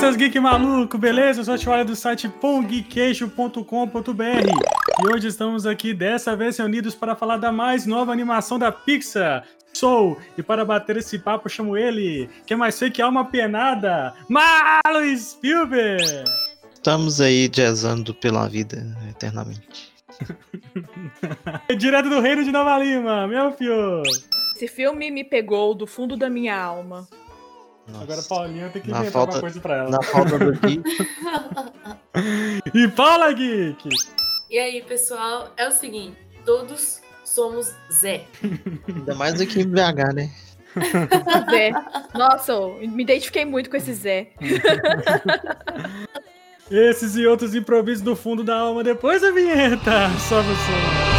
seus geek maluco, beleza? Eu sou a Tio Ali do site pongequeixo.com.br e hoje estamos aqui, dessa vez reunidos para falar da mais nova animação da Pixar, Soul. E para bater esse papo, chamo ele, que é mais feio que alma penada, Marlon Spielberg! Estamos aí jazzando pela vida eternamente. Direto do reino de Nova Lima, Mel Fiaux! Esse filme me pegou do fundo da minha alma. Nossa. Agora a Paulinha tem que inventar uma coisa pra ela. Na falta do Geek. E Paula Geek! E aí, pessoal, é o seguinte, todos somos Zé. Ainda mais do que BH, né? Zé. Nossa, me identifiquei muito com esse Zé. Esses e outros improvisos do fundo da alma depois da vinheta. Só você.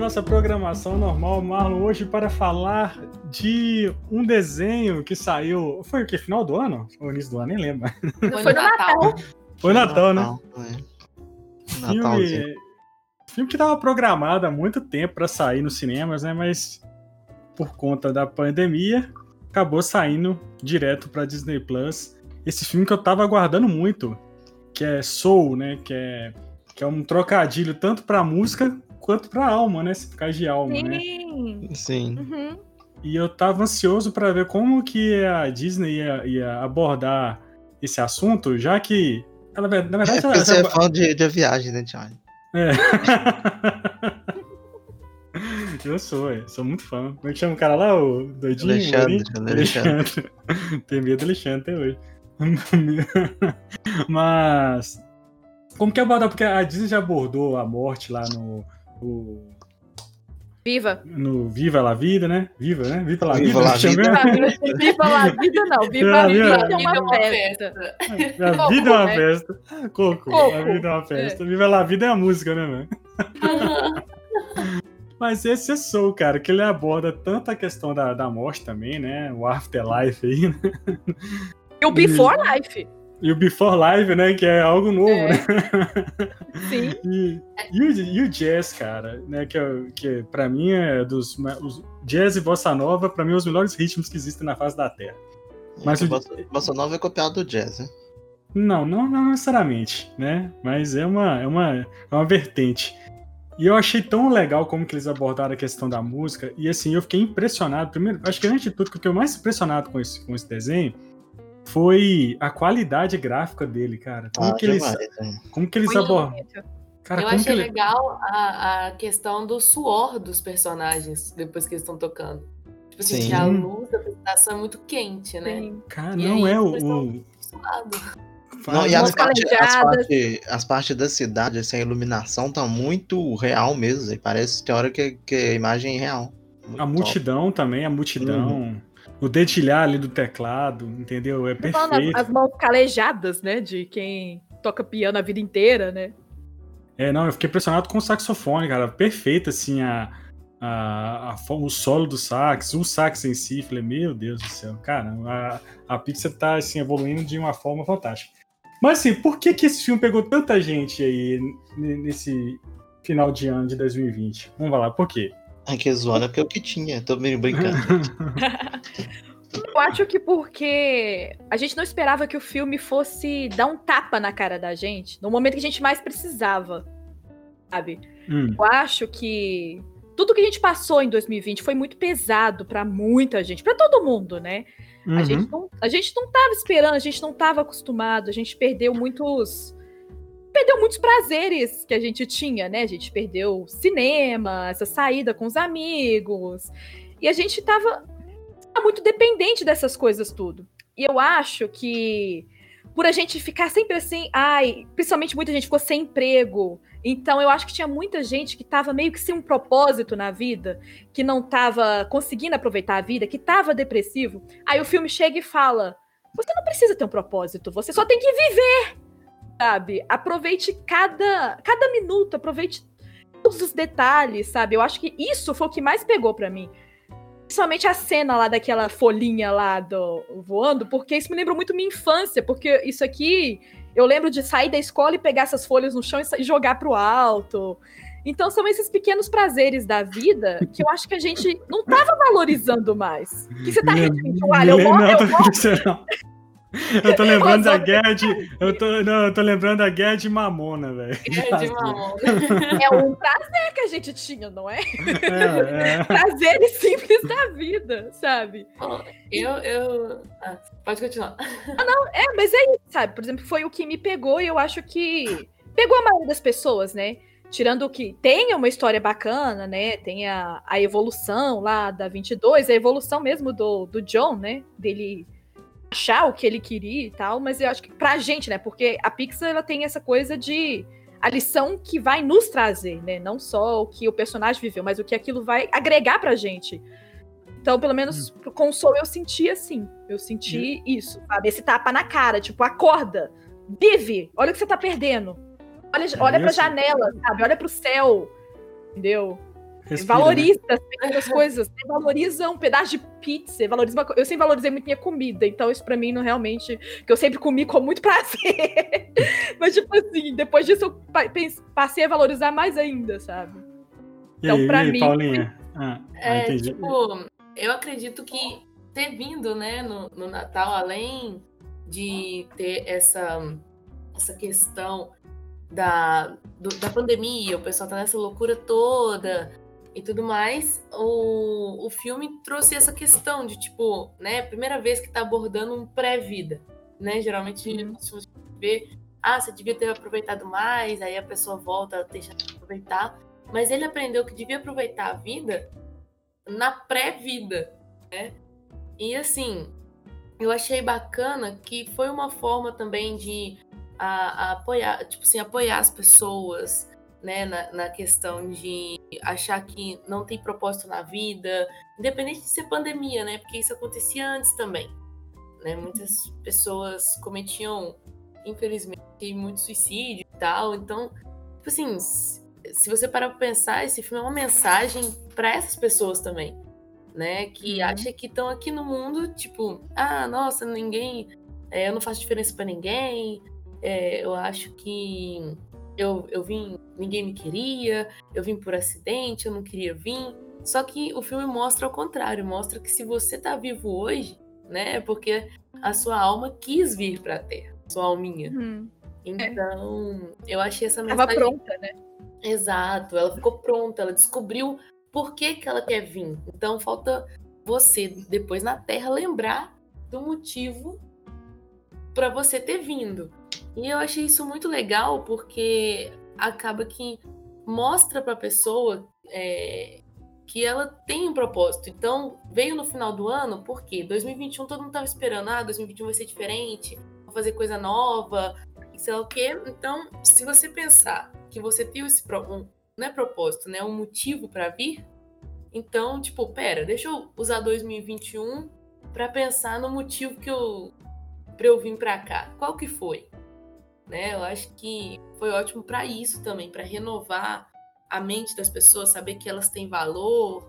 Nossa programação normal, Marlon, hoje para falar de um desenho que saiu, foi o que, final do ano? Ou início do ano, nem lembro. Foi no Natal. Foi Natal, né? É. Filme que estava programado há muito tempo para sair nos cinemas, né? Mas por conta da pandemia, acabou saindo direto para Disney Plus. Esse filme que eu estava aguardando muito, que é Soul, né? Que é um trocadilho tanto para música quanto pra alma, né? Se ficar de alma, né? Sim. Uhum. E eu tava ansioso pra ver como que a Disney ia abordar esse assunto, já que... Ela, na verdade, você é fã de viagem, né, Johnny? É. Eu sou muito fã. Como é que chama o cara lá? O doidinho? Alexandre. Tem medo do Alexandre até hoje. Mas... Como que abordar? Porque a Disney já abordou a morte lá no... Viva. No Viva La Vida, né? Viva, né? Viva La Vida. Viva La Vida, Viva La Vida não. Viva La Vida é uma festa. A vida é uma festa. Coco. A vida é uma festa. Viva La Vida é a música, né, mano? Mas esse é Soul, cara, que ele aborda tanto a questão da morte também, né? O afterlife aí, né? E o before life. E o Before Live, né? Que é algo novo, né? Sim. E o jazz, cara, né? Que pra mim é dos... Jazz e bossa nova, pra mim, é os melhores ritmos que existem na face da Terra. Mas bossa nova é copiado do jazz, né? Não necessariamente, né? Mas é uma vertente. E eu achei tão legal como que eles abordaram a questão da música. E assim, eu fiquei impressionado. Primeiro, acho que antes de tudo, que eu fiquei mais impressionado com esse desenho foi a qualidade gráfica dele, cara. Como que eles abordam? Cara, eu achei legal a questão do suor dos personagens depois que eles estão tocando. Tipo assim, a luz da apresentação é muito quente, né? Sim. Cara, e não aí, é o... Não, e as partes da cidade, assim, a iluminação tá muito real mesmo. E parece que tem hora que a imagem é real. Muito a multidão top. Também, a multidão... Uhum. O dedilhar ali do teclado, entendeu? É perfeito. As mãos calejadas, né? De quem toca piano a vida inteira, né? É, não, eu fiquei impressionado com o saxofone, cara. Perfeito, assim, o solo do sax, o sax em si. Falei, meu Deus do céu, cara, a Pixar tá, assim, evoluindo de uma forma fantástica. Mas, assim, por que esse filme pegou tanta gente aí nesse final de ano de 2020? Vamos lá, por quê? Aqui zoando, porque é o que tinha, tô meio brincando. Eu acho que porque a gente não esperava que o filme fosse dar um tapa na cara da gente, no momento que a gente mais precisava, sabe? Eu acho que tudo que a gente passou em 2020 foi muito pesado pra muita gente, pra todo mundo, né? Uhum. A gente não tava esperando, a gente não tava acostumado, a gente perdeu muitos prazeres que a gente tinha, né? A gente perdeu cinema, essa saída com os amigos. E a gente tava muito dependente dessas coisas tudo. E eu acho que por a gente ficar sempre assim, ai, principalmente muita gente ficou sem emprego. Então eu acho que tinha muita gente que estava meio que sem um propósito na vida, que não estava conseguindo aproveitar a vida, que estava depressivo. Aí o filme chega e fala: você não precisa ter um propósito, você só tem que viver, sabe? Aproveite cada minuto, aproveite todos os detalhes, sabe? Eu acho que isso foi o que mais pegou pra mim. Principalmente a cena lá daquela folhinha lá do voando, porque isso me lembra muito minha infância, porque isso aqui, eu lembro de sair da escola e pegar essas folhas no chão e jogar pro alto. Então são esses pequenos prazeres da vida que eu acho que a gente não tava valorizando mais. Que você tá repetindo, olha, eu morro. Eu tô lembrando da guerra de... Eu tô lembrando da guerra de Mamona, velho. Guerra de Mamona. É um prazer que a gente tinha, não é? Prazeres simples da vida, sabe? Ah, pode continuar. Ah, não, mas é isso, sabe? Por exemplo, foi o que me pegou e eu acho que pegou a maioria das pessoas, né? Tirando que tenha uma história bacana, né? Tem a evolução lá da 22, a evolução mesmo do John, né? Dele... achar o que ele queria e tal, mas eu acho que pra gente, né, porque a Pixar, ela tem essa coisa de a lição que vai nos trazer, né, não só o que o personagem viveu, mas o que aquilo vai agregar pra gente. Então, pelo menos com o Soul eu senti assim, eu senti isso, sabe, esse tapa na cara, tipo, acorda, vive, olha o que você tá perdendo, olha pra janela, sabe, olha pro céu, entendeu? Respira, valoriza, né? As coisas. Você valoriza um pedaço de pizza. Valoriza uma... Eu sempre valorizei muito minha comida, então isso pra mim não realmente... que eu sempre comi com muito prazer. Mas tipo assim, depois disso eu passei a valorizar mais ainda, sabe? Então e, pra mim... Paulinha? Tipo, eu acredito que ter vindo, né, no Natal, além de ter essa questão da pandemia, o pessoal tá nessa loucura toda e tudo mais, o filme trouxe essa questão de, tipo, né, primeira vez que tá abordando um pré-vida, né, geralmente nos filmes a gente vê, você devia ter aproveitado mais, aí a pessoa volta a deixar de aproveitar, mas ele aprendeu que devia aproveitar a vida na pré-vida, né, e assim, eu achei bacana que foi uma forma também de a apoiar, tipo assim, apoiar as pessoas, né, na questão de achar que não tem propósito na vida, independente de ser pandemia, né, porque isso acontecia antes também, né, muitas pessoas cometiam, infelizmente, muito suicídio e tal, então, tipo assim, se você parar pra pensar, esse filme é uma mensagem pra essas pessoas também, né, que acha que estão aqui no mundo, tipo, nossa, ninguém, eu não faço diferença pra ninguém, eu acho que eu vim, ninguém me queria, eu vim por acidente, eu não queria vir. Só que o filme mostra ao contrário, mostra que se você tá vivo hoje, né, é porque a sua alma quis vir pra Terra, sua alminha. Então, eu achei essa mensagem... Ela tava pronta, né? Exato, ela ficou pronta, ela descobriu por que que ela quer vir. Então, falta você, depois na Terra, lembrar do motivo pra você ter vindo. E eu achei isso muito legal, porque acaba que mostra pra pessoa que ela tem um propósito. Então, veio no final do ano, por quê? 2021 todo mundo tava esperando, 2021 vai ser diferente, vou fazer coisa nova, sei lá o quê. Então, se você pensar que você tem esse não é propósito, né, um motivo pra vir, então, tipo, pera, deixa eu usar 2021 pra pensar no motivo que pra eu vir pra cá. Qual que foi? Né, eu acho que foi ótimo para isso também, para renovar a mente das pessoas, saber que elas têm valor.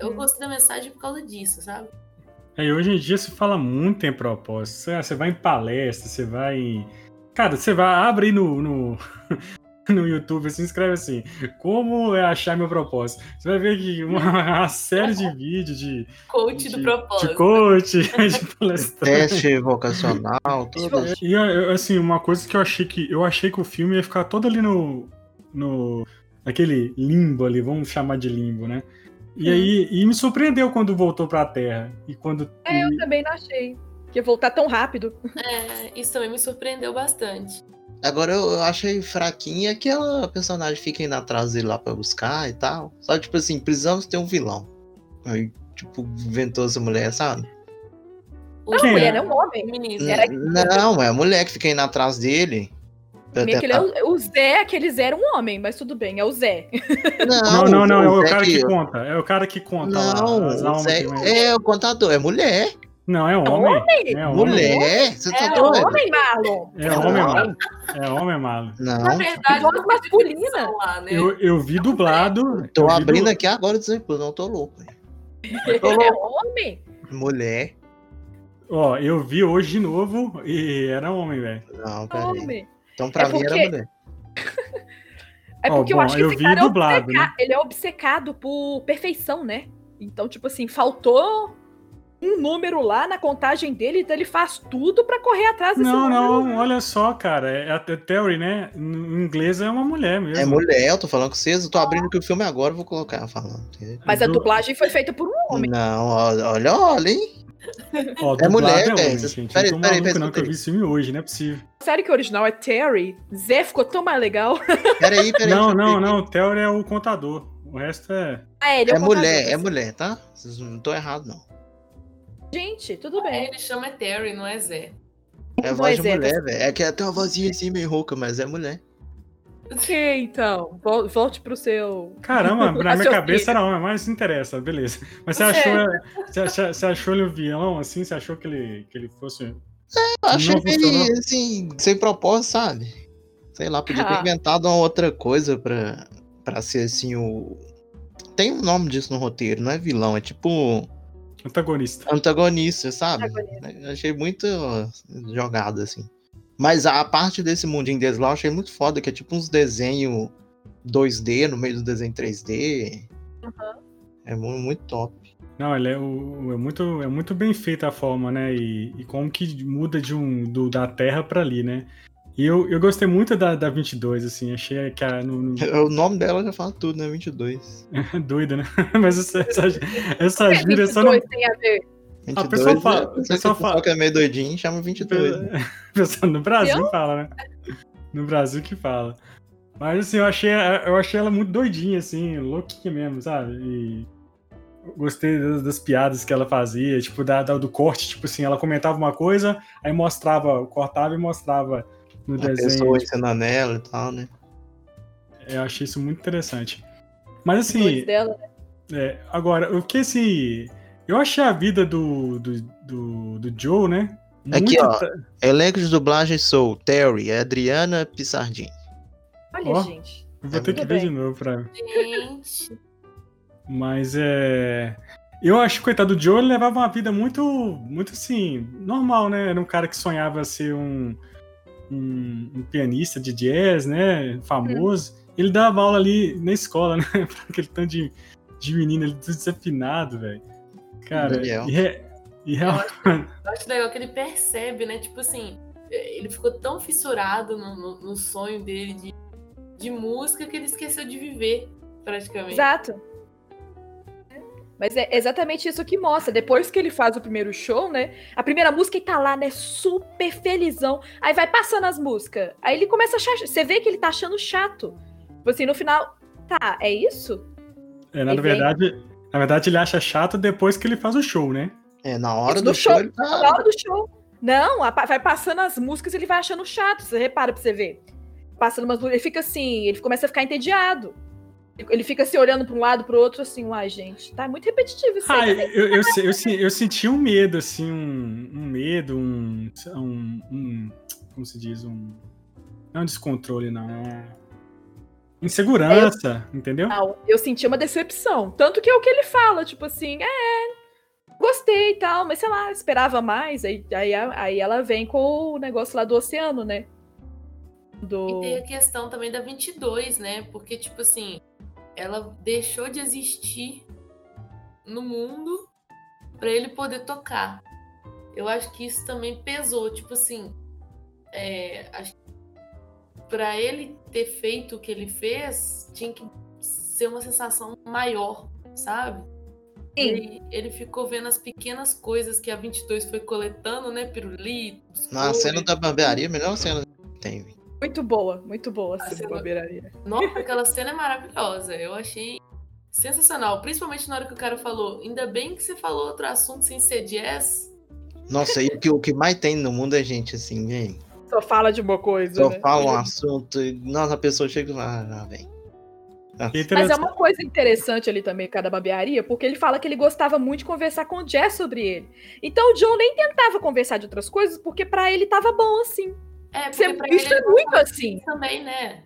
Eu gostei da mensagem por causa disso, sabe? Hoje em dia se fala muito em propósito. Você vai em palestra, você vai em... Cara, você vai, abre no YouTube, se inscreve assim, como é achar meu propósito? Você vai ver que uma série de vídeos de... Coach do propósito. De coach, de palestrante. Teste vocacional, tudo. E, assim, uma coisa que eu achei que o filme ia ficar todo ali naquele limbo ali, vamos chamar de limbo, né? E aí, me surpreendeu quando voltou pra Terra. E quando... eu também não achei que ia voltar tão rápido. Isso também me surpreendeu bastante. Agora eu achei fraquinha que a personagem fica indo atrás dele lá pra buscar e tal. Só que, tipo assim, precisamos ter um vilão. Aí, tipo, ventosa mulher, sabe? Não, ele é um homem, menino. Não, é a mulher que fica indo atrás dele. O Zé, aquele Zé era um homem, mas tudo bem, é o Zé. Não, é o cara que conta. É o cara que conta. Não, o Zé é o contador, é mulher. Não, é homem. É homem. Mulher? Você tá doido? É homem, Marlon. É homem, Marlon. Não. Na verdade, voz masculina. Eu vi dublado. Tô abrindo aqui agora o Disney Plus, não tô louco. É homem? Mulher. Ó, eu vi hoje de novo e era homem, velho. Não, pera aí. Então pra mim era mulher. É porque eu acho que esse cara dublado, né? Ele é obcecado por perfeição, né? Então, tipo assim, faltou um número lá na contagem dele, então ele faz tudo pra correr atrás desse número. Não, olha só, cara, a Theory, né, em inglês é uma mulher mesmo. É mulher, eu tô falando com vocês, eu tô abrindo que o filme agora, eu vou colocar falando. Mas a dublagem foi feita por um homem. Não, olha, hein. Ó, é mulher, velho. Peraí. Não, que eu vi esse filme hoje, não é possível. Sério que o original é Terry? Zé ficou tão mais legal. Peraí. Não. Terry é o contador. O resto é. Ele é o contador. É mulher, tá? Não tô errado, não. Gente, tudo bem. Ele chama Terry, não é Zé. É a voz de mulher, velho. É que até uma vozinha assim meio rouca, mas é mulher. Ok, então. Volte pro seu... Caramba, na minha cabeça era homem, mas não interessa, beleza. Mas você achou ele um vilão, assim? Você achou que ele fosse... eu achei ele, assim, sem propósito, sabe? Sei lá, podia ter inventado uma outra coisa pra ser, assim, o... Tem um nome disso no roteiro, não é vilão, é tipo... Antagonista, sabe? Antagonista. Achei muito jogado, assim. Mas a parte desse mundinho deles lá eu achei muito foda, que é tipo uns desenhos 2D no meio do desenho 3D. Uhum. É muito top. Não, ele é muito bem feita a forma, né? E como que muda da Terra pra ali, né? E eu gostei muito da 22, assim. Achei que o nome dela já fala tudo, né? 22. Doida, né? Mas essa gíria só não... tem a ver. 22, a pessoa fala. A pessoa fala que é meio doidinho, chama 22. Pessoal no Brasil fala, né? No Brasil que fala. Mas assim, eu achei ela muito doidinha, assim, louquinha mesmo, sabe? E gostei das piadas que ela fazia, tipo, do corte, tipo assim, ela comentava uma coisa, aí cortava e mostrava no desenho. A pessoa ensinando ela e tal, né? Eu achei isso muito interessante. Mas assim. Agora, o que esse. Eu achei a vida do Joe, né? Muito... Aqui, ó. Elenco de dublagem Soul, Terry, Adriana Pissardim. Olha, gente. Eu vou ter que ver de novo pra... Gente. Mas é... Eu acho que, coitado do Joe, ele levava uma vida muito, muito assim, normal, né? Era um cara que sonhava ser um pianista de jazz, né? Famoso. Ele dava aula ali na escola, né? Pra aquele tanto de menino, ele tudo desafinado, velho. Cara, eu acho legal que ele percebe, né? Tipo assim, ele ficou tão fissurado no sonho dele de música que ele esqueceu de viver, praticamente. Exato. Mas é exatamente isso que mostra. Depois que ele faz o primeiro show, né? A primeira música ele tá lá, né? Super felizão. Aí vai passando as músicas. Aí ele começa a achar... Você vê que ele tá achando chato. Tipo assim, no final... Tá, é isso? Na verdade, ele acha chato depois que ele faz o show, né? Na hora do show. Não, vai passando as músicas e ele vai achando chato. Você repara pra você ver. Passando umas músicas, ele fica assim, ele começa a ficar entediado. Ele fica assim, olhando pra um lado, pro outro, assim, uai, gente, tá muito repetitivo isso aí. Eu senti um medo, assim, um medo, como se diz, não é um descontrole, não, é... Insegurança, entendeu? Não, eu senti uma decepção. Tanto que é o que ele fala, tipo assim, gostei e tal, mas sei lá, esperava mais. Aí ela vem com o negócio lá do oceano, né? E tem a questão também da 22, né? Porque, tipo assim, ela deixou de existir no mundo pra ele poder tocar. Eu acho que isso também pesou, tipo assim, acho que pra ele ter feito o que ele fez, tinha que ser uma sensação maior, sabe? Sim. Ele ficou vendo as pequenas coisas que a 22 foi coletando, né? Pirulitos. Na cena da barbearia, melhor cena que tem. Muito boa a cena da barbearia. Nossa, aquela cena é maravilhosa. Eu achei sensacional. Principalmente na hora que o cara falou, ainda bem que você falou outro assunto sem ser jazz. Nossa, e o que mais tem no mundo é gente assim, hein? Só fala de uma coisa, só, né? Fala um assunto e, nossa, a pessoa chega lá, ah, vem. Mas é uma coisa interessante ali também, cada babearia, porque ele fala que ele gostava muito de conversar com o Jess sobre ele. Então o John nem tentava conversar de outras coisas, porque pra ele tava bom assim. É, porque pra ele é muito assim. Também, né?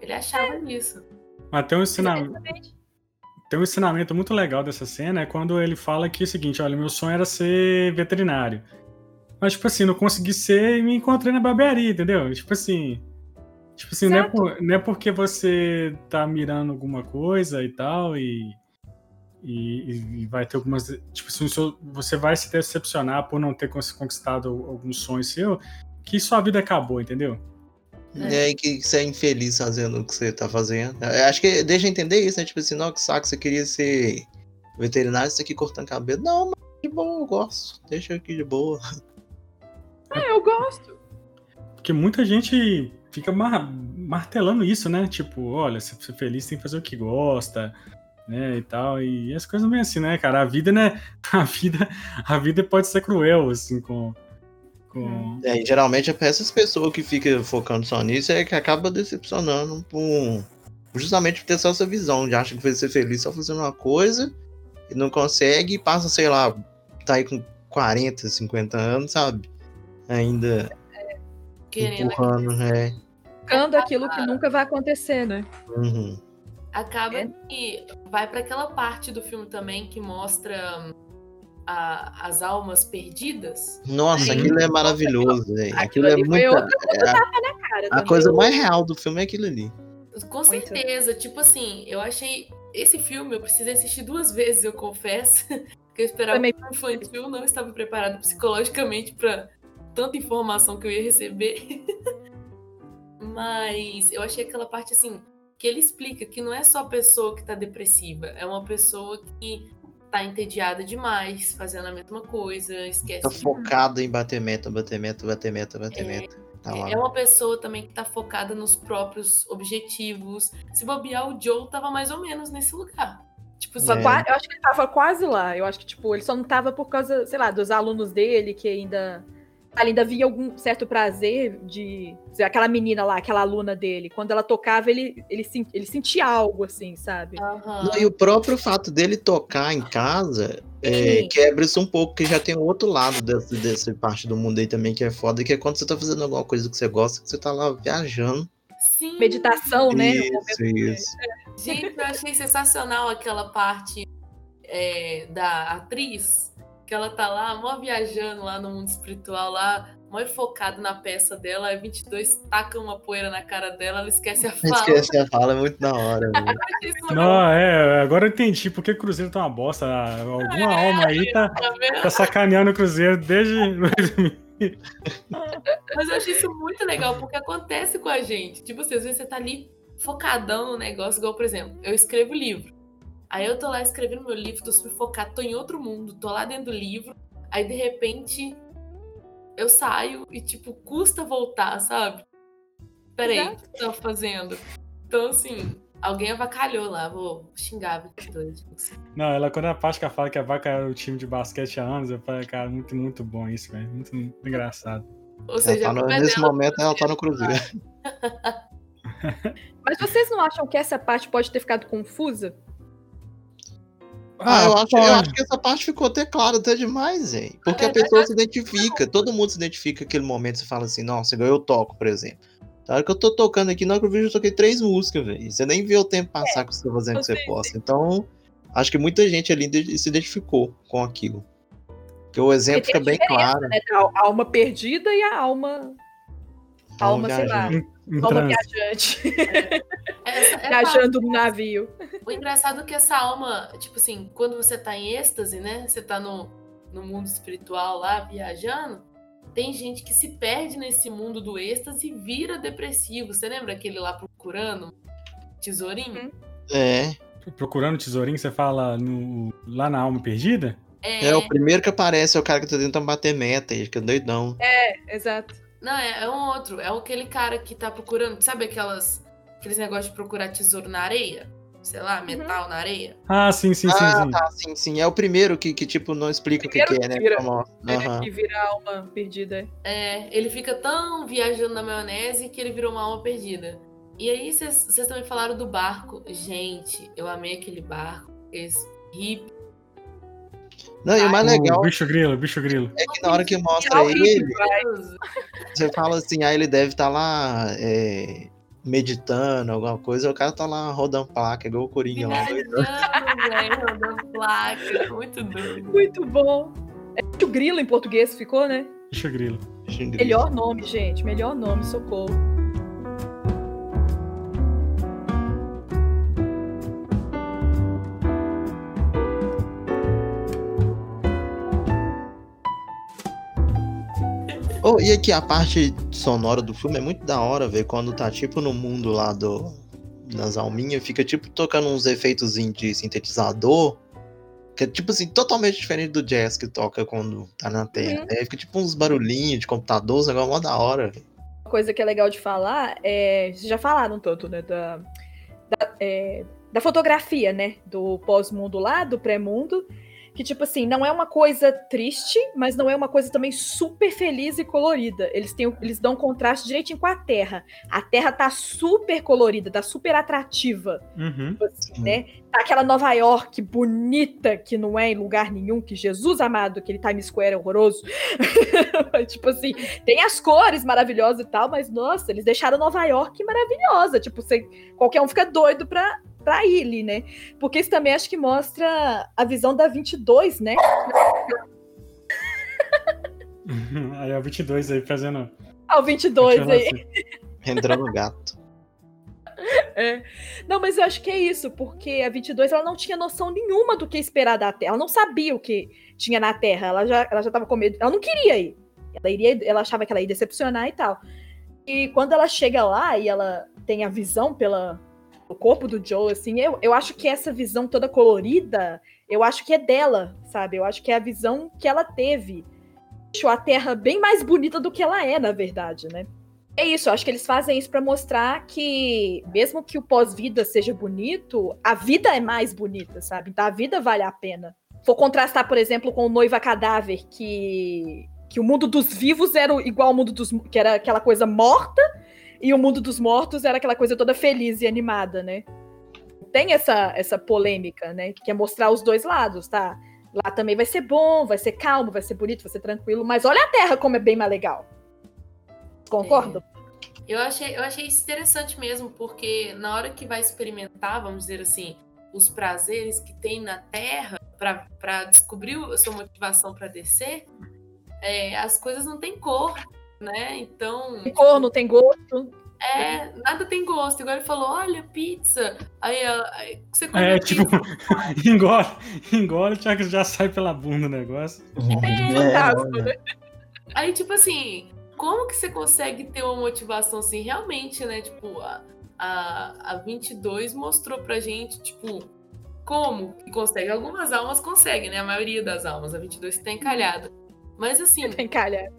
Ele achava isso. Mas tem um ensinamento muito legal dessa cena, é quando ele fala que é o seguinte, olha, meu sonho era ser veterinário. Mas, tipo assim, não consegui ser e me encontrei na barbearia, entendeu? Tipo assim, não é porque você tá mirando alguma coisa e tal, e vai ter algumas... Tipo assim, você vai se decepcionar por não ter conquistado algum sonho seu, que sua vida acabou, entendeu? E aí que você é infeliz fazendo o que você tá fazendo. Eu acho que deixa eu entender isso, né? Tipo assim, não, que saco, você queria ser veterinário, você tá aqui cortando cabelo. Não, mas de boa, eu gosto. Deixa eu aqui de boa. É, eu gosto. Porque muita gente... fica martelando isso, né? Tipo, olha, se você é feliz, tem que fazer o que gosta, né? E tal. E as coisas não é assim, né, cara? A vida, né? A vida pode ser cruel, assim, com... É, e geralmente é pra essas pessoas que ficam focando só nisso é que acaba decepcionando justamente por ter só essa visão de acha que vai ser feliz só fazendo uma coisa e não consegue e passa, sei lá, tá aí com 40, 50 anos, sabe? Ainda... empurrando, né? Buscando aquilo que nunca vai acontecer, né? Uhum. Acaba que vai para aquela parte do filme também que mostra as almas perdidas. Nossa, aquilo é maravilhoso, velho. Aquilo é muito... A coisa mais real do filme é aquilo ali. Com certeza. Muito. Tipo assim, eu achei... Esse filme eu precisei assistir 2 vezes, eu confesso. Porque eu esperava também... um infantil, não estava preparado psicologicamente para... tanta informação que eu ia receber. Mas eu achei aquela parte assim, que ele explica que não é só a pessoa que tá depressiva, é uma pessoa que tá entediada demais, fazendo a mesma coisa, esquece. Tá focada em bater meta. É uma pessoa também que tá focada nos próprios objetivos. Se bobear, o Joe tava mais ou menos nesse lugar. Tipo, eu acho que ele tava quase lá. Eu acho que, tipo, ele só não tava por causa, sei lá, dos alunos dele que ainda via algum certo prazer de... Aquela menina lá, aquela aluna dele. Quando ela tocava, ele sentia algo, assim, sabe? Uhum. E o próprio fato dele tocar em casa quebra-se um pouco, que já tem outro lado dessa parte do mundo aí também, que é foda, que é quando você tá fazendo alguma coisa que você gosta, que você tá lá viajando. Sim. Meditação, né? Isso. Gente, eu achei sensacional aquela parte da atriz... que ela tá lá, mó viajando lá no mundo espiritual, lá, mó focada na peça dela, aí 22 taca uma poeira na cara dela, ela esquece a fala. Esquece a fala, é muito na hora. Não, agora eu entendi porque o Cruzeiro tá uma bosta, alguma alma aí tá sacaneando o Cruzeiro desde... Mas eu acho isso muito legal, porque acontece com a gente, tipo, às vezes você tá ali focadão no negócio, igual, por exemplo, eu escrevo livro. Aí eu tô lá escrevendo meu livro, tô super focada, tô em outro mundo, tô lá dentro do livro, aí de repente eu saio e, tipo, custa voltar, sabe? Peraí, o que eu tô fazendo? Então, assim, alguém avacalhou lá, vou xingar. Não, ela, quando a Páscoa fala que avacalhou o time de basquete há anos, eu falei, cara, muito, muito bom isso, velho, muito, muito engraçado. Ou seja, nesse momento ela tá no Cruzeiro. Mas vocês não acham que essa parte pode ter ficado confusa? Eu acho que essa parte ficou até clara, até demais, hein? Porque a pessoa se identifica, todo mundo se identifica aquele momento, você fala assim, nossa, eu toco, por exemplo. Na hora que eu tô tocando aqui, na hora que eu vejo, eu toquei 3 músicas, velho. Você nem vê o tempo passar com o que você tá fazendo que você possa. Então, acho que muita gente ali se identificou com aquilo. Porque o exemplo fica bem claro. Né? A alma perdida e a alma... Alma, sei lá, alma viajante. Viajando no navio. O engraçado é que essa alma, tipo assim, quando você tá em êxtase, né? Você tá no mundo espiritual lá, viajando, tem gente que se perde nesse mundo do êxtase e vira depressivo. Você lembra aquele lá procurando tesourinho? É. Procurando tesourinho, você fala lá na alma perdida? É, o primeiro que aparece é o cara que tá tentando bater meta, ele fica doidão. É, exato. Não, é um outro. É aquele cara que tá procurando... Sabe aqueles negócios de procurar tesouro na areia? sei lá, metal na areia. Ah, sim. Ah, tá, sim. É o primeiro que tipo, não explica o que é, né? Que vira alma perdida. É, ele fica tão viajando na maionese que ele virou uma alma perdida. E aí, vocês também falaram do barco. Gente, eu amei aquele barco. Esse hippie. Não, e o mais legal... Bicho grilo. É que na hora que mostra ele, você fala assim, ele deve estar lá meditando, alguma coisa, o cara tá lá rodando placa, igual o Coringa lá. Rodando placa, muito doido. Muito bom. É bicho grilo em português ficou, né? Bicho grilo. Melhor nome, gente, socorro. Oh, e aqui a parte sonora do filme é muito da hora, velho, quando tá tipo no mundo lá das alminhas, fica tipo tocando uns efeitos de sintetizador, que é tipo assim, totalmente diferente do jazz que toca quando tá na Terra, né? Fica tipo uns barulhinhos de computador, um negócio mó da hora, velho. Uma coisa que é legal de falar é, vocês já falaram tanto, né, da fotografia, né, do pós-mundo lá, do pré-mundo, que, tipo assim, não é uma coisa triste, mas não é uma coisa também super feliz e colorida. Eles dão um contraste direitinho com a Terra. A Terra tá super colorida, tá super atrativa. Uhum. Assim, né? Tá aquela Nova York bonita, que não é em lugar nenhum, que Jesus amado, aquele Times Square é horroroso. Tipo assim, tem as cores maravilhosas e tal, mas, nossa, eles deixaram Nova York maravilhosa. Tipo, qualquer um fica doido pra ele, né? Porque isso também acho que mostra a visão da 22, né? Aí é o 22 aí fazendo... Ah, o 22 aí. Entrando no gato. É. Não, mas eu acho que é isso, porque a 22 ela não tinha noção nenhuma do que esperar da Terra. Ela não sabia o que tinha na Terra. Ela já tava com medo. Ela não queria ir. Ela achava que ela ia decepcionar e tal. E quando ela chega lá e ela tem a visão o corpo do Joe, assim, eu acho que essa visão toda colorida, eu acho que é dela, sabe? Eu acho que é a visão que ela teve. Deixou a Terra bem mais bonita do que ela é, na verdade, né? É isso, eu acho que eles fazem isso pra mostrar que, mesmo que o pós-vida seja bonito, a vida é mais bonita, sabe? Então a vida vale a pena. Vou contrastar, por exemplo, com o Noiva Cadáver, que o mundo dos vivos era igual ao mundo dos... que era aquela coisa morta, e o mundo dos mortos era aquela coisa toda feliz e animada, né? Tem essa polêmica, né? Que é mostrar os dois lados, tá? Lá também vai ser bom, vai ser calmo, vai ser bonito, vai ser tranquilo. Mas olha a Terra como é bem mais legal. Concordam? É. Eu achei isso interessante mesmo, porque na hora que vai experimentar, vamos dizer assim, os prazeres que tem na Terra para descobrir a sua motivação para descer, as coisas não têm cor. Né? Então, tem cor, não tem gosto. É, nada tem gosto. Igual ele falou, olha, pizza. Aí você come tipo, engole, já que já sai pela bunda o negócio. Né? Aí, tipo assim, como que você consegue ter uma motivação assim? Realmente, né? Tipo, a 22 mostrou pra gente, tipo, como que consegue. Algumas almas conseguem, né? A maioria das almas. A 22 tá encalhada. Mas assim... Tá encalhada.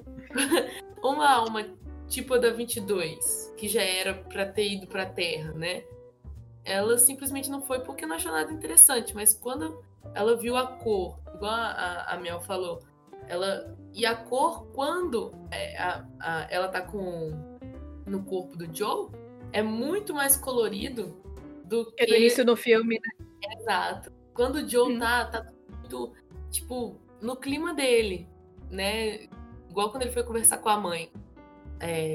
Uma alma tipo a da 22, que já era pra ter ido pra Terra, né? Ela simplesmente não foi porque não achou nada interessante, mas quando ela viu a cor, igual a Mel falou, e a cor quando ela tá no corpo do Joe, é muito mais colorido do que... É do início do filme, né? Exato. Quando o Joe tá muito, tipo, no clima dele, né? Igual quando ele foi conversar com a mãe.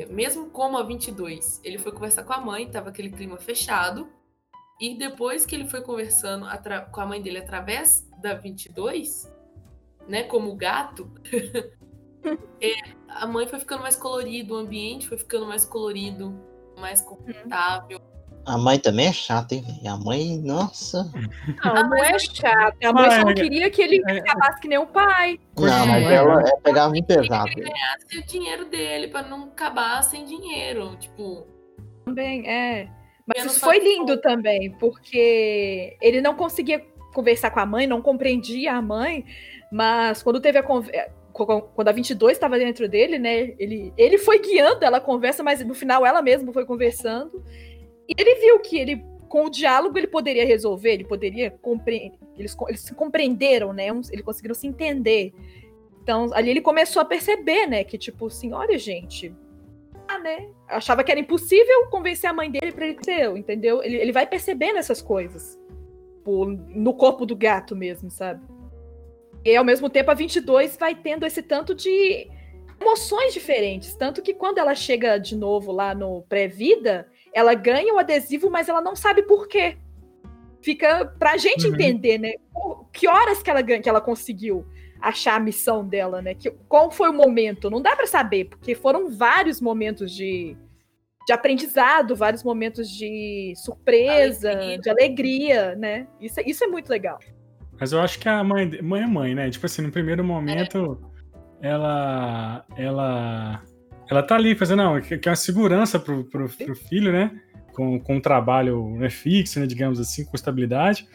Mesmo como a 22, ele foi conversar com a mãe, tava aquele clima fechado. E depois que ele foi conversando com a mãe dele através da 22, né, como gato, a mãe foi ficando mais colorida, o ambiente foi ficando mais colorido, mais confortável. A mãe também é chata, hein? A mãe, nossa... Não, a mãe é chata. A mãe só não queria que ele acabasse que nem o pai. Não, mas ela pegava muito pesado. Que ele ganhasse o dinheiro dele, pra não acabar sem dinheiro, tipo... Também, Mas isso foi lindo também, porque ele não conseguia conversar com a mãe, não compreendia a mãe, mas quando teve a conversa... Quando a 22 estava dentro dele, né? Ele foi guiando ela a conversa, mas no final ela mesma foi conversando. E ele viu que ele com o diálogo ele poderia resolver, ele poderia compreender, eles se compreenderam, né? Eles conseguiram se entender. Então, ali ele começou a perceber, né? Que tipo, assim, olha, gente... né? Achava que era impossível convencer a mãe dele pra ele ser, entendeu? Ele vai percebendo essas coisas. No corpo do gato mesmo, sabe? E ao mesmo tempo a 22 vai tendo esse tanto de emoções diferentes. Tanto que quando ela chega de novo lá no pré-vida, ela ganha o adesivo, mas ela não sabe por quê. Fica pra gente entender, né? Que horas que ela ganha, que ela conseguiu achar a missão dela, né? Qual foi o momento? Não dá pra saber, porque foram vários momentos de aprendizado, vários momentos de surpresa, de alegria, né? Isso é muito legal. Mas eu acho que a mãe é mãe, né? Tipo assim, no primeiro momento, ela tá ali fazendo que é uma segurança pro filho, né? Com um trabalho, né, fixo, né, digamos assim, com estabilidade.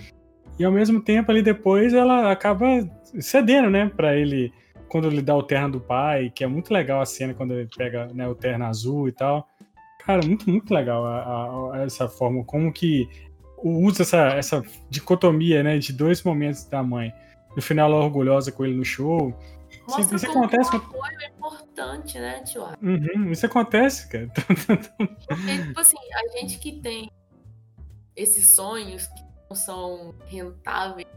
E ao mesmo tempo, ali depois, ela acaba cedendo, né, pra ele, quando ele dá o terno do pai, que é muito legal a cena quando ele pega, né, o terno azul e tal. Cara, muito, muito legal essa forma, como que usa essa dicotomia, né, de dois momentos da mãe. No final, ela é orgulhosa com ele no show. Mostra isso, como acontece, que o apoio é importante, né, Tio Ali? Uhum, isso acontece, cara. Porque, tipo assim, a gente que tem esses sonhos que não são rentáveis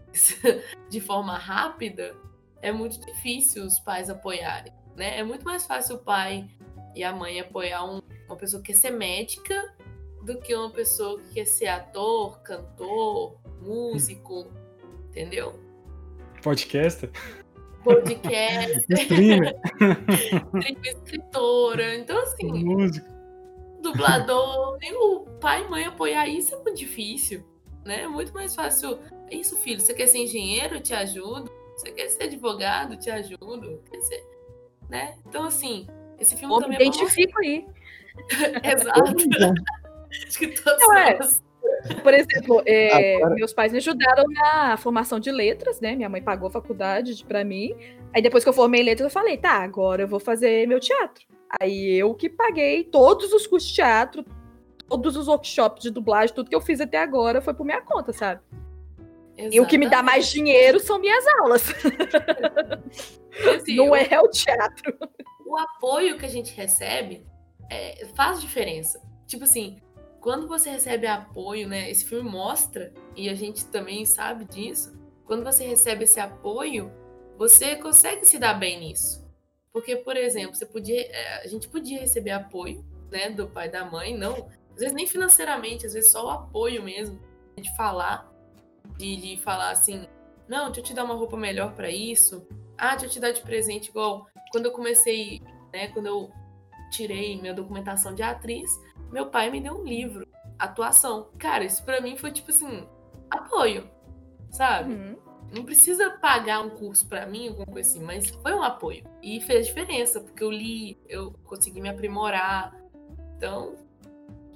de forma rápida, é muito difícil os pais apoiarem, né? É muito mais fácil o pai e a mãe apoiar uma pessoa que quer ser médica do que uma pessoa que quer ser ator, cantor, músico, entendeu? Podcast. Escritora. Então, assim, música, dublador. Nem o pai e mãe apoiar isso é muito difícil, né? É muito mais fácil. É isso, filho. Você quer ser engenheiro? Eu te ajudo. Você quer ser advogado? Eu te ajudo. Quer ser, né? Então, assim, esse filme também é bom. Identifico aí. Exato. Acho que todos nós. Por exemplo, meus pais me ajudaram na formação de letras, né? Minha mãe pagou a faculdade pra mim. Aí depois que eu formei letras, eu falei, tá, agora eu vou fazer meu teatro. Aí eu que paguei todos os cursos de teatro, todos os workshops de dublagem, tudo que eu fiz até agora foi por minha conta, sabe? Exatamente. E o que me dá mais dinheiro são minhas aulas. Assim, não é o teatro. O apoio que a gente recebe faz diferença. Tipo assim, quando você recebe apoio, né? Esse filme mostra, e a gente também sabe disso, quando você recebe esse apoio, você consegue se dar bem nisso. Porque, por exemplo, a gente podia receber apoio, né, do pai e da mãe, não, às vezes nem financeiramente, às vezes só o apoio mesmo, de falar assim, não, deixa eu te dar uma roupa melhor pra isso, deixa eu te dar de presente, igual quando eu comecei, né, quando eu tirei minha documentação de atriz, meu pai me deu um livro, atuação. Cara, isso pra mim foi tipo assim, apoio, sabe? Não precisa pagar um curso pra mim, alguma coisa assim, mas foi um apoio. E fez diferença, porque eu li, eu consegui me aprimorar. Então,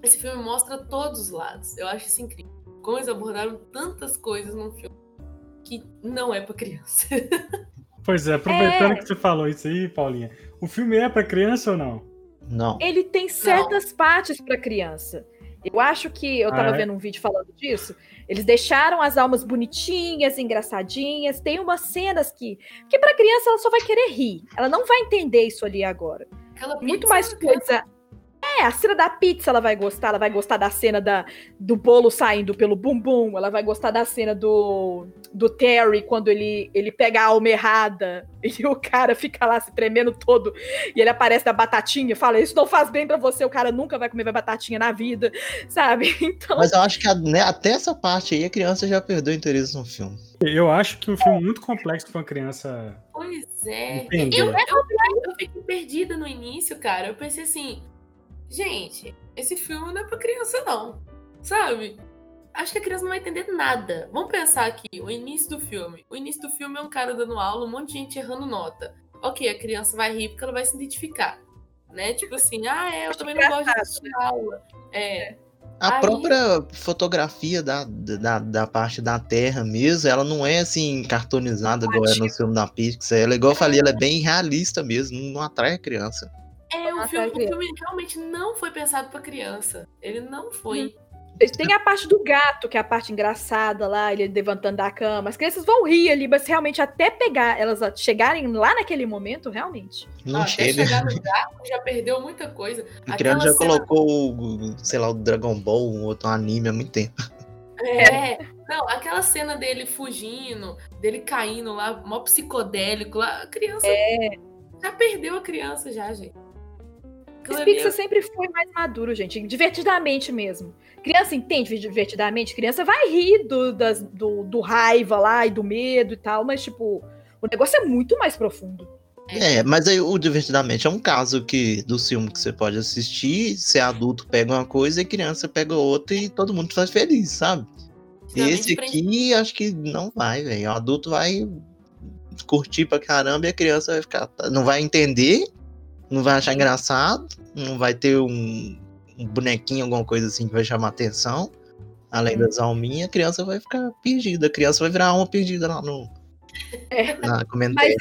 esse filme mostra todos os lados. Eu acho isso incrível. Como eles abordaram tantas coisas num filme que não é pra criança. Pois é, aproveitando que você falou isso aí, Paulinha, o filme é pra criança ou não? Não. Ele tem certas partes pra criança. Eu acho que eu tava vendo um vídeo falando disso. Eles deixaram as almas bonitinhas, engraçadinhas. Tem umas cenas que pra criança ela só vai querer rir. Ela não vai entender isso ali agora. Aquela muito mais coisa. A cena da pizza ela vai gostar. Ela vai gostar da cena do bolo saindo pelo bumbum. Ela vai gostar da cena do Terry quando ele pega a alma errada e o cara fica lá se tremendo todo e ele aparece da batatinha e fala, isso não faz bem pra você, o cara nunca vai comer batatinha na vida, sabe? Então... Mas eu acho que até essa parte aí a criança já perdeu o interesse no filme. Eu acho que o filme é muito complexo pra uma criança... Pois é. Eu fiquei perdida no início, cara. Eu pensei assim... Gente, esse filme não é pra criança, não. Sabe? Acho que a criança não vai entender nada. Vamos pensar aqui, o início do filme. O início do filme é um cara dando aula, um monte de gente errando nota. Ok, a criança vai rir porque ela vai se identificar. Né? Tipo assim, eu também não gosto de aula. A própria fotografia da parte da terra mesmo, ela não é assim, cartonizada igual é no filme da Pixar. Ela, igual eu falei, ela é bem realista mesmo, não atrai a criança. O filme realmente não foi pensado pra criança. Ele não foi. Tem a parte do gato, que é a parte engraçada lá, ele levantando da cama. As crianças vão rir ali, mas realmente até pegar, elas chegarem lá naquele momento, realmente. Não chega. Até chegar no gato, já perdeu muita coisa. A criança já colocou, sei lá, o Dragon Ball, um outro anime há muito tempo. É, não, aquela cena dele fugindo, dele caindo lá, mó psicodélico lá, a criança já perdeu a criança já, gente. Esse Pixar sempre foi mais maduro, gente, divertidamente mesmo. Criança entende divertidamente, criança vai rir do raiva lá e do medo e tal, mas tipo, o negócio é muito mais profundo. É, mas aí o Divertidamente é um caso do filme que você pode assistir, ser adulto pega uma coisa e criança pega outra e todo mundo faz feliz, sabe? Esse aqui acho que não vai, velho. O adulto vai curtir pra caramba e a criança vai ficar. Não vai entender, não vai achar engraçado, não vai ter um bonequinho, alguma coisa assim que vai chamar atenção, além das alminhas, a criança vai ficar perdida, a criança vai virar alma perdida lá no. Mas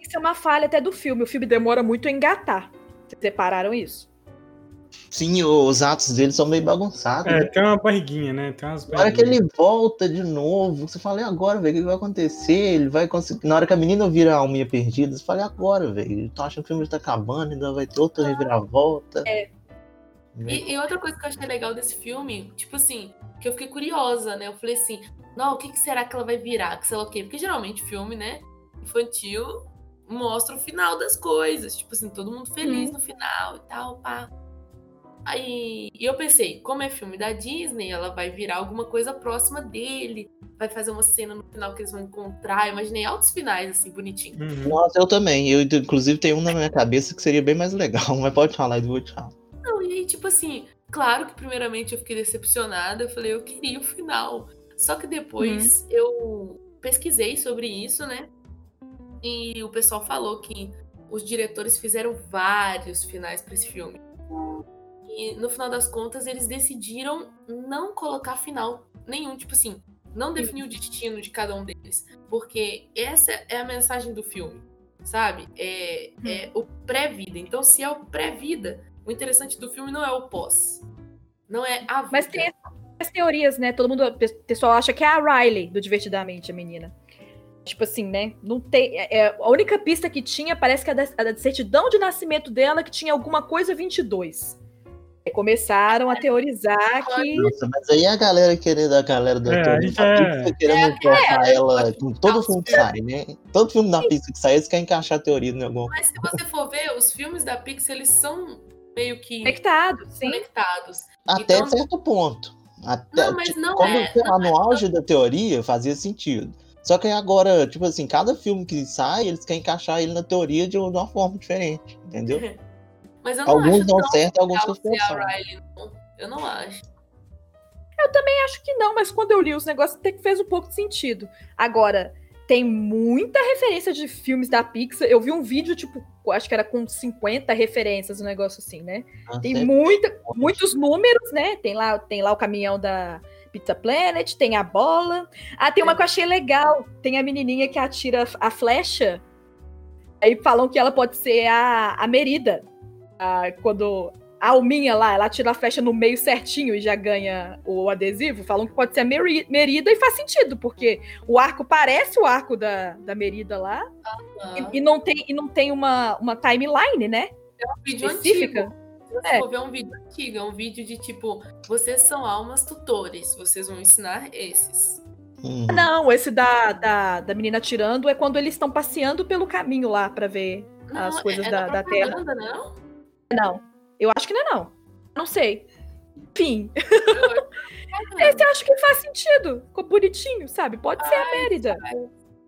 isso é uma falha até do filme. O filme demora muito a engatar. Vocês repararam isso? Sim, os atos dele são meio bagunçados. É, né? Tem uma barriguinha, né? Tem umas barriguinhas. Na hora que ele volta de novo, você fala, e agora, velho? O que vai acontecer? Ele vai conseguir. Na hora que a menina vira a alminha perdida, você fala, e agora, velho? Eu tô achando que o filme tá acabando, ainda vai ter outra reviravolta. É. E outra coisa que eu achei legal desse filme, tipo assim, que eu fiquei curiosa, né? Eu falei assim, não, o que será que ela vai virar? Que sei lá o quê? Porque geralmente filme, né, infantil, mostra o final das coisas. Tipo assim, todo mundo feliz no final e tal, pá. Aí eu pensei, como é filme da Disney, ela vai virar alguma coisa próxima dele. Vai fazer uma cena no final que eles vão encontrar. Eu imaginei altos finais, assim, bonitinhos. Nossa, eu também. Eu, inclusive, tenho um na minha cabeça que seria bem mais legal. Mas pode falar, eu vou te falar. Não, e aí, tipo assim, claro que primeiramente eu fiquei decepcionada. Eu falei, eu queria o final. Só que depois eu pesquisei sobre isso, né? E o pessoal falou que os diretores fizeram vários finais para esse filme. E no final das contas, eles decidiram não colocar final nenhum. Tipo assim, não definir o destino de cada um deles. Porque essa é a mensagem do filme, sabe? É o pré-vida. Então, se é o pré-vida, o interessante do filme não é o pós. Não é a vida. Mas tem as teorias, né? Todo mundo, o pessoal acha que é a Riley do Divertidamente, a menina. Tipo assim, né? Não tem, a única pista que tinha parece que a da certidão de nascimento dela que tinha alguma coisa 22. E começaram a teorizar que. Nossa, mas aí a galera querendo, a galera da teoria, a querendo encaixar ela com todo filme que sai, né? Todo filme da Pixar que sai, eles querem encaixar a teoria em algum. Mas se você for ver, os filmes da Pixar, eles são meio que conectados. Até então, certo ponto. Até, não, mas tipo, não como, é. Lá, no auge da teoria fazia sentido. Só que agora, tipo assim, cada filme que sai, eles querem encaixar ele na teoria de uma forma diferente, entendeu? Mas eu não alguns acho dão certo, alguns não funcionam. Eu não acho. Eu também acho que não, mas quando eu li os negócios até que fez um pouco de sentido. Agora, tem muita referência de filmes da Pixar. Eu vi um vídeo, tipo, acho que era com 50 referências, um negócio assim, né? Tem muitos números, né? Tem lá o caminhão da Pizza Planet, tem a bola. Ah, tem uma que eu achei legal. Tem a menininha que atira a flecha. Aí falam que ela pode ser a Merida. Quando a alminha lá, ela atira a flecha no meio certinho e já ganha o adesivo. Falam que pode ser a Merida e faz sentido, porque o arco parece o arco da Merida lá. E não tem uma timeline, né? É um vídeo específica. Antigo. Eu vou ver um vídeo antigo, é um vídeo de tipo, vocês são almas tutores, vocês vão ensinar esses. Não, esse da menina atirando é quando eles estão passeando pelo caminho lá pra ver as coisas da Terra. Não? Não, eu acho que não é não. Não sei. Enfim. Esse eu acho que faz sentido. Ficou bonitinho, sabe? Pode ser a Mérida.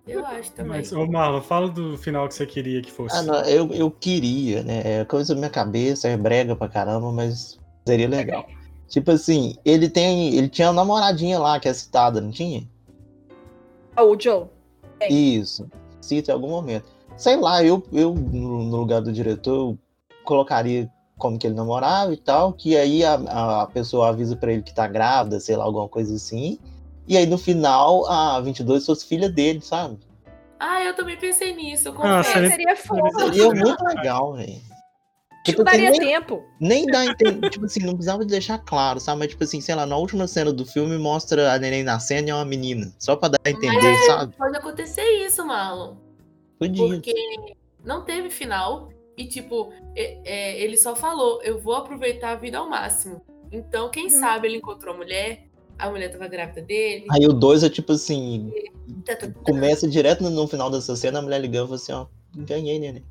Eu acho também. Mas, ô Marlon, fala do final que você queria que fosse. Não, eu queria, né? É coisa da minha cabeça, é brega pra caramba, mas seria legal. Tipo assim, ele tinha uma namoradinha lá que é citada, não tinha? O Joe. Isso. Cita em algum momento. Sei lá, eu no lugar do diretor, eu colocaria como que ele namorava e tal, que aí a pessoa avisa pra ele que tá grávida, sei lá, alguma coisa assim. E aí, no final, a 22 fosse filha dele, sabe? Ah, eu também pensei nisso. Seria fofo. Seria muito legal, velho. Tipo, não daria tempo. Nem dá, tipo assim, não precisava deixar claro, sabe? Mas tipo assim, sei lá, na última cena do filme mostra a neném nascendo e é uma menina. Só pra dar a entender, mas, sabe? Pode acontecer isso, Marlon. Podia. Porque não teve final e tipo, ele só falou, eu vou aproveitar a vida ao máximo. Então, quem sabe ele encontrou a mulher tava grávida dele. Aí o 2 é tipo assim, começa direto no final dessa cena, a mulher ligando e falou assim, ó, ganhei, neném.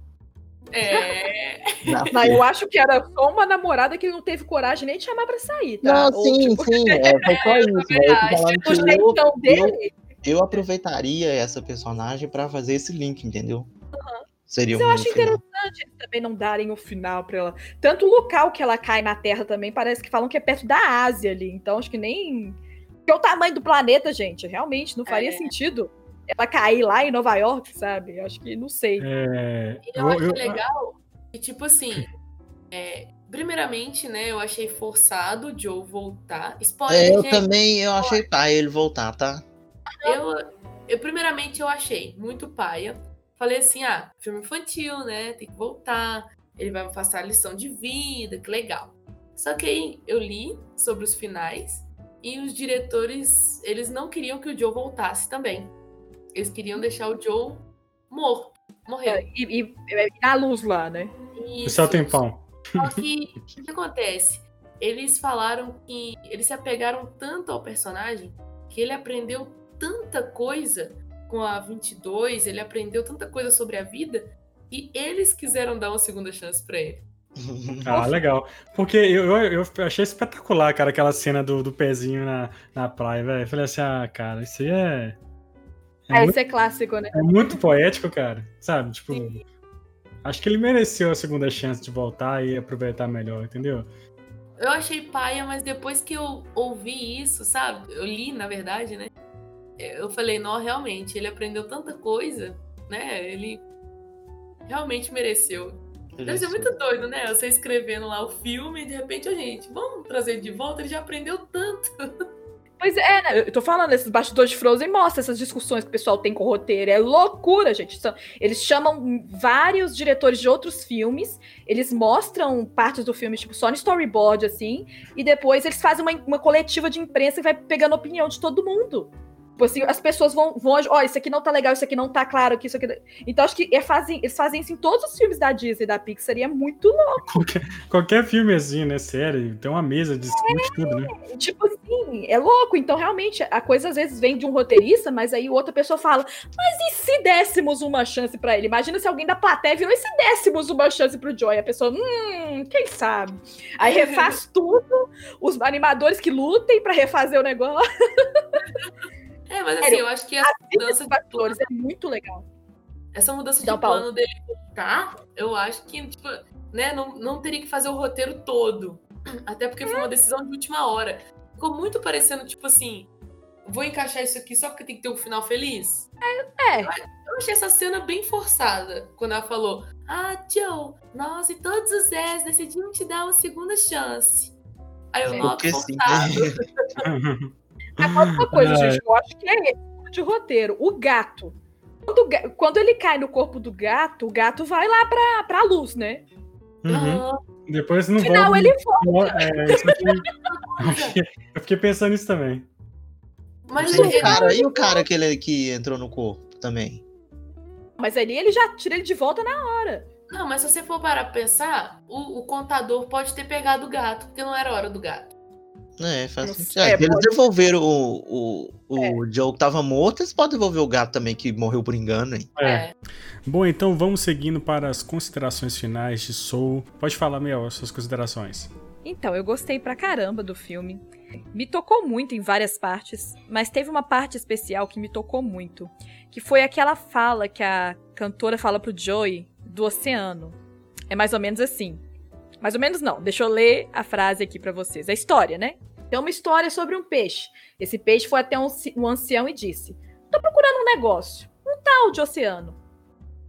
Não, eu acho que era só uma namorada que ele não teve coragem nem de chamar pra sair, tá? Não, sim, ou, tipo... sim, foi só isso. Eu aproveitaria essa personagem pra fazer esse link, entendeu? Uhum. Seria Mas eu acho interessante eles também não darem o final pra ela. Tanto o local que ela cai na Terra também, parece que falam que é perto da Ásia ali, então acho que nem... Porque é o tamanho do planeta, gente, realmente, não faria sentido. Ela cair lá em Nova York, sabe? Eu acho que, não sei. Eu acho legal que, tipo assim, primeiramente, né, eu achei forçado o Joe voltar. Spoiler, eu gente, também, eu achei paia ele voltar, tá? Eu primeiramente, eu achei muito paia. Falei assim, filme infantil, né, tem que voltar. Ele vai me passar a lição de vida, que legal. Só que aí, eu li sobre os finais e os diretores, eles não queriam que o Joe voltasse também. Eles queriam deixar o Joe morto. Morreu. E dar luz lá, né? Isso. Só tempão. Só que o que acontece? Eles falaram que... Eles se apegaram tanto ao personagem que ele aprendeu tanta coisa com a 22, ele aprendeu tanta coisa sobre a vida e eles quiseram dar uma segunda chance pra ele. Legal. Porque eu achei espetacular, cara, aquela cena do pezinho na praia, velho. Eu falei assim, cara, isso aí é... isso é clássico, né? É muito poético, cara, sabe? Tipo, sim. Acho que ele mereceu a segunda chance de voltar e aproveitar melhor, entendeu? Eu achei paia, mas depois que eu ouvi isso, sabe? Eu li, na verdade, né? Eu falei, não, realmente, ele aprendeu tanta coisa, né? Ele realmente mereceu. Deve ser muito doido, né? Você escrevendo lá o filme e de repente, gente, vamos trazer de volta, ele já aprendeu tanto. Pois é, né? Eu tô falando, esses bastidores de Frozen mostram essas discussões que o pessoal tem com o roteiro. É loucura, gente. Eles chamam vários diretores de outros filmes, eles mostram partes do filme, tipo, só no storyboard, assim, e depois eles fazem uma coletiva de imprensa que vai pegando a opinião de todo mundo. Tipo assim, as pessoas vão isso aqui não tá legal, isso aqui não tá claro, que isso aqui... Então, acho que eles fazem isso em todos os filmes da Disney, da Pixar, e é muito louco. Qualquer filmezinho, né, sério, tem uma mesa de tudo, né? Tipo assim, é louco. Então, realmente, a coisa às vezes vem de um roteirista, mas aí outra pessoa fala, mas e se dessemos uma chance pra ele? Imagina se alguém da plateia virou, e se dessemos uma chance pro Joy? A pessoa, quem sabe? Aí refaz tudo, os animadores que lutem pra refazer o negócio... Mas assim, eu acho que essa mudança de plano é muito legal. Essa mudança de plano dele voltar, eu acho que, tipo, né, não teria que fazer o roteiro todo. Até porque foi uma decisão de última hora. Ficou muito parecendo, tipo assim, vou encaixar isso aqui só porque tem que ter um final feliz. Eu achei essa cena bem forçada, quando ela falou, Joe, nós e todos os Zés decidimos te dar uma segunda chance. Aí eu, noto forçado. Agora uma coisa, gente, eu acho que é de roteiro. O gato. Quando ele cai no corpo do gato, o gato vai lá pra luz, né? Depois não volta. No final ele volta. Eu fiquei pensando nisso também. Mas o cara que entrou no corpo também? Mas ali ele já tira ele de volta na hora. Não, mas se você for parar pra pensar, o contador pode ter pegado o gato, porque não era hora do gato. Eles devolveram o Joe que tava morto, eles podem devolver o gato também que morreu por engano, hein? Bom, então vamos seguindo para as considerações finais de Soul. Pode falar, Mel, as suas considerações. Então, eu gostei pra caramba do filme. Me tocou muito em várias partes, mas teve uma parte especial que me tocou muito, que foi aquela fala que a cantora fala pro Joey do oceano. É mais ou menos assim. Mais ou menos não. Deixa eu ler a frase aqui pra vocês. A história, né? É uma história sobre um peixe. Esse peixe foi até um ancião e disse, tô procurando um negócio, um tal de oceano.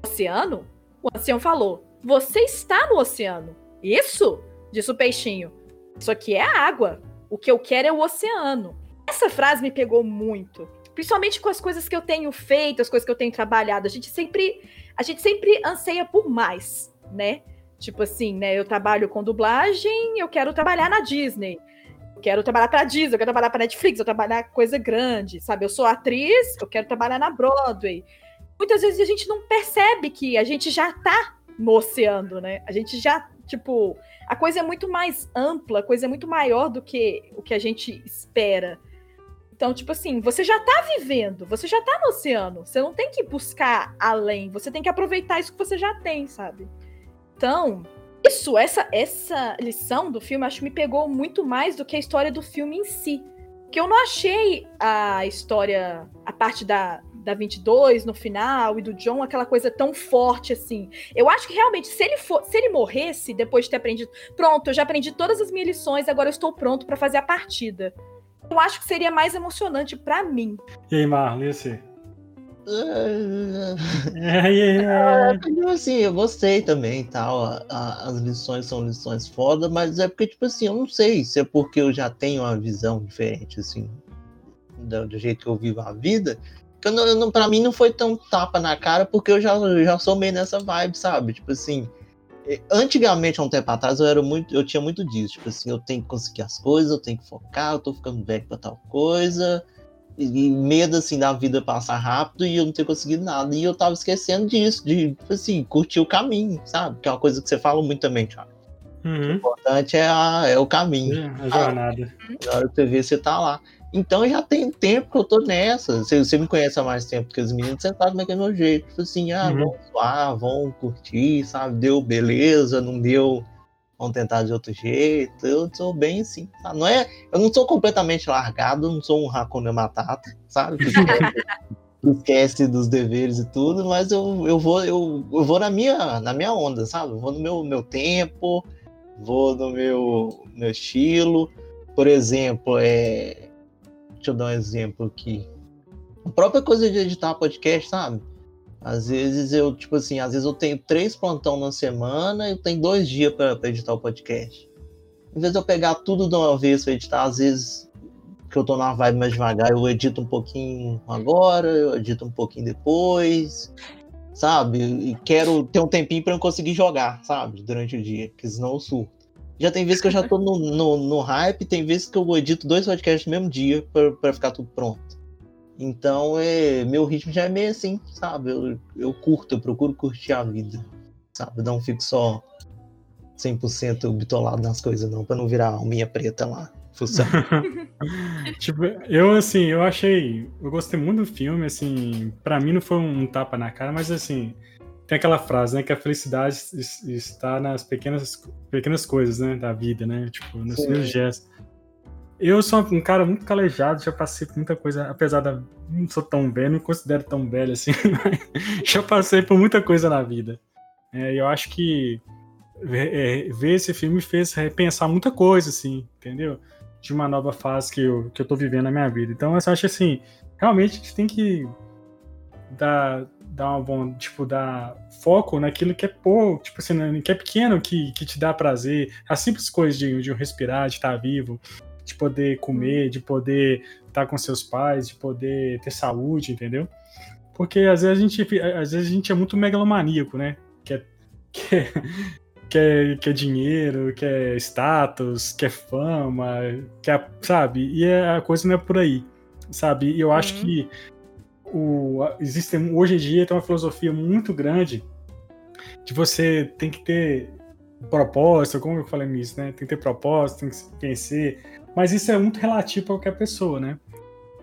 Oceano? O ancião falou, você está no oceano. Isso? Disse o peixinho. Isso aqui é água. O que eu quero é o oceano. Essa frase me pegou muito. Principalmente com as coisas que eu tenho feito, as coisas que eu tenho trabalhado. A gente sempre anseia por mais, né? Tipo assim, né? Eu trabalho com dublagem, eu quero trabalhar na Disney. Eu quero trabalhar pra Disney, eu quero trabalhar pra Netflix, eu quero trabalhar coisa grande, sabe? Eu sou atriz, eu quero trabalhar na Broadway. Muitas vezes a gente não percebe que a gente já tá moceando, né? A gente já, tipo... A coisa é muito mais ampla, a coisa é muito maior do que o que a gente espera. Então, tipo assim, você já tá vivendo, você já tá no oceano, você não tem que buscar além, você tem que aproveitar isso que você já tem, sabe? Então, isso, essa lição do filme, acho que me pegou muito mais do que a história do filme em si. Porque eu não achei a história, a parte da 22 no final e do John, aquela coisa tão forte assim. Eu acho que realmente, se ele morresse depois de ter aprendido, pronto, eu já aprendi todas as minhas lições, agora eu estou pronto para fazer a partida. Eu acho que seria mais emocionante pra mim. E aí, Marlon, e assim? Porque, assim, eu gostei também e tal. As lições são lições foda, mas é porque, tipo assim, eu não sei se é porque eu já tenho uma visão diferente, assim, do jeito que eu vivo a vida. Que eu não, pra mim não foi tão tapa na cara, porque eu já sou meio nessa vibe, sabe? Tipo assim... Antigamente, há um tempo atrás, eu tinha muito disso. Tipo assim, eu tenho que conseguir as coisas, eu tenho que focar, eu tô ficando velho pra tal coisa. E medo, assim, da vida passar rápido e eu não ter conseguido nada. E eu tava esquecendo disso, de, tipo assim, curtir o caminho, sabe? Que é uma coisa que você fala muito também, Thiago. O importante é o caminho. A jornada. Na hora que você vê, você tá lá. Então, já tem tempo que eu tô nessa. Você me conhece há mais tempo que os meninos, você sabe como é que é meu jeito. Tipo assim, vão zoar, vão curtir, sabe? Deu beleza, não deu, vão tentar de outro jeito. Eu sou bem assim, sabe? Não é, eu não sou completamente largado, não sou um Hakuna Matata, sabe? Que esquece dos deveres e tudo, mas eu vou na minha onda, sabe? Eu vou no meu tempo, vou no meu estilo. Por exemplo, Deixa eu dar um exemplo aqui. A própria coisa de editar podcast, sabe? Às vezes eu, tipo assim, às vezes eu tenho 3 plantão na semana e eu tenho 2 dias pra editar o podcast. Em vez de eu pegar tudo de uma vez pra editar, às vezes que eu tô numa vibe mais devagar, eu edito um pouquinho agora, eu edito um pouquinho depois, sabe? E quero ter um tempinho pra eu conseguir jogar, sabe? Durante o dia, porque senão eu surto. Já tem vezes que eu já tô no hype, tem vezes que eu edito 2 podcasts no mesmo dia pra ficar tudo pronto. Então, meu ritmo já é meio assim, sabe? Eu curto, eu procuro curtir a vida, sabe? Eu não fico só 100% bitolado nas coisas, não, pra não virar a alminha preta lá, fuçando. Tipo, eu gostei muito do filme, assim, pra mim não foi um tapa na cara, mas assim... Tem aquela frase, né, que a felicidade está nas pequenas coisas, né, da vida, né, tipo, nos meus gestos. Eu sou um cara muito calejado, já passei por muita coisa, apesar da... Não sou tão velho, não me considero tão velho assim, mas já passei por muita coisa na vida. Eu acho que ver esse filme me fez repensar muita coisa, assim, entendeu? De uma nova fase que eu tô vivendo na minha vida. Então, eu acho assim, realmente a gente tem que dar foco naquilo que é pouco, tipo assim, que é pequeno, que te dá prazer, as simples coisas de respirar, de estar vivo, de poder comer, de poder estar com seus pais, de poder ter saúde, entendeu? Porque às vezes a gente é muito megalomaníaco, né? Quer dinheiro, quer status, quer fama, quer, sabe? E a coisa não é por aí, sabe? E eu acho que existe, hoje em dia tem uma filosofia muito grande de você tem que ter propósito, como eu falei nisso, né? Tem que ter propósito, tem que vencer, mas isso é muito relativo para qualquer pessoa, né?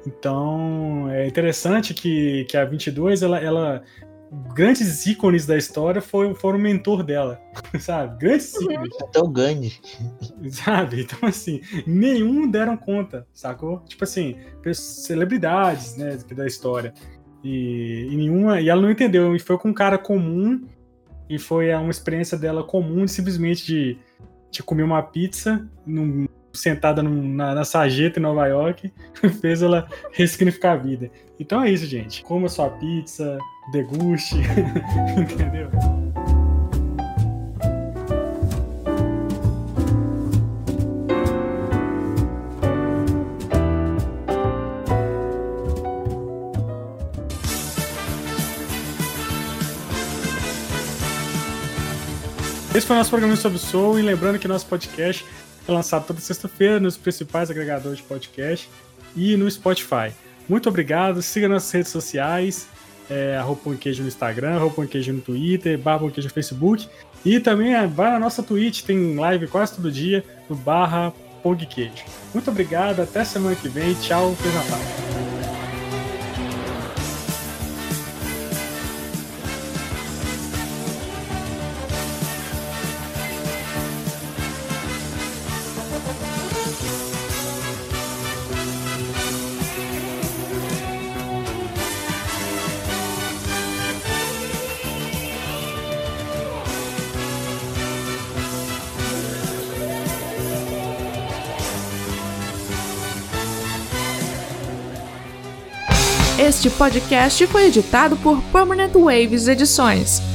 Então é interessante que a 22, ela grandes ícones da história foram o mentor dela, sabe? Grandes ícones. Até o Gandhi. Sabe? Então, assim, nenhum deram conta, sacou? Tipo assim, celebridades, né, da história. E nenhuma... E ela não entendeu. E foi com um cara comum, e foi uma experiência dela comum, simplesmente de comer uma pizza sentada na sarjeta em Nova York, fez ela ressignificar a vida. Então é isso, gente. Coma sua pizza, deguste, entendeu? Esse foi o nosso programa sobre Soul, e lembrando que nosso podcast é lançado toda sexta-feira nos principais agregadores de podcast e no Spotify. Muito obrigado, siga nossas redes sociais, @pãoqueijo no Instagram, @pãoqueijo no Twitter, @pãoqueijo no Facebook, e também vai na nossa Twitch, tem live quase todo dia, no /pãoqueijo. Muito obrigado, até semana que vem, tchau, feliz Natal. Este podcast foi editado por Permanent Waves Edições.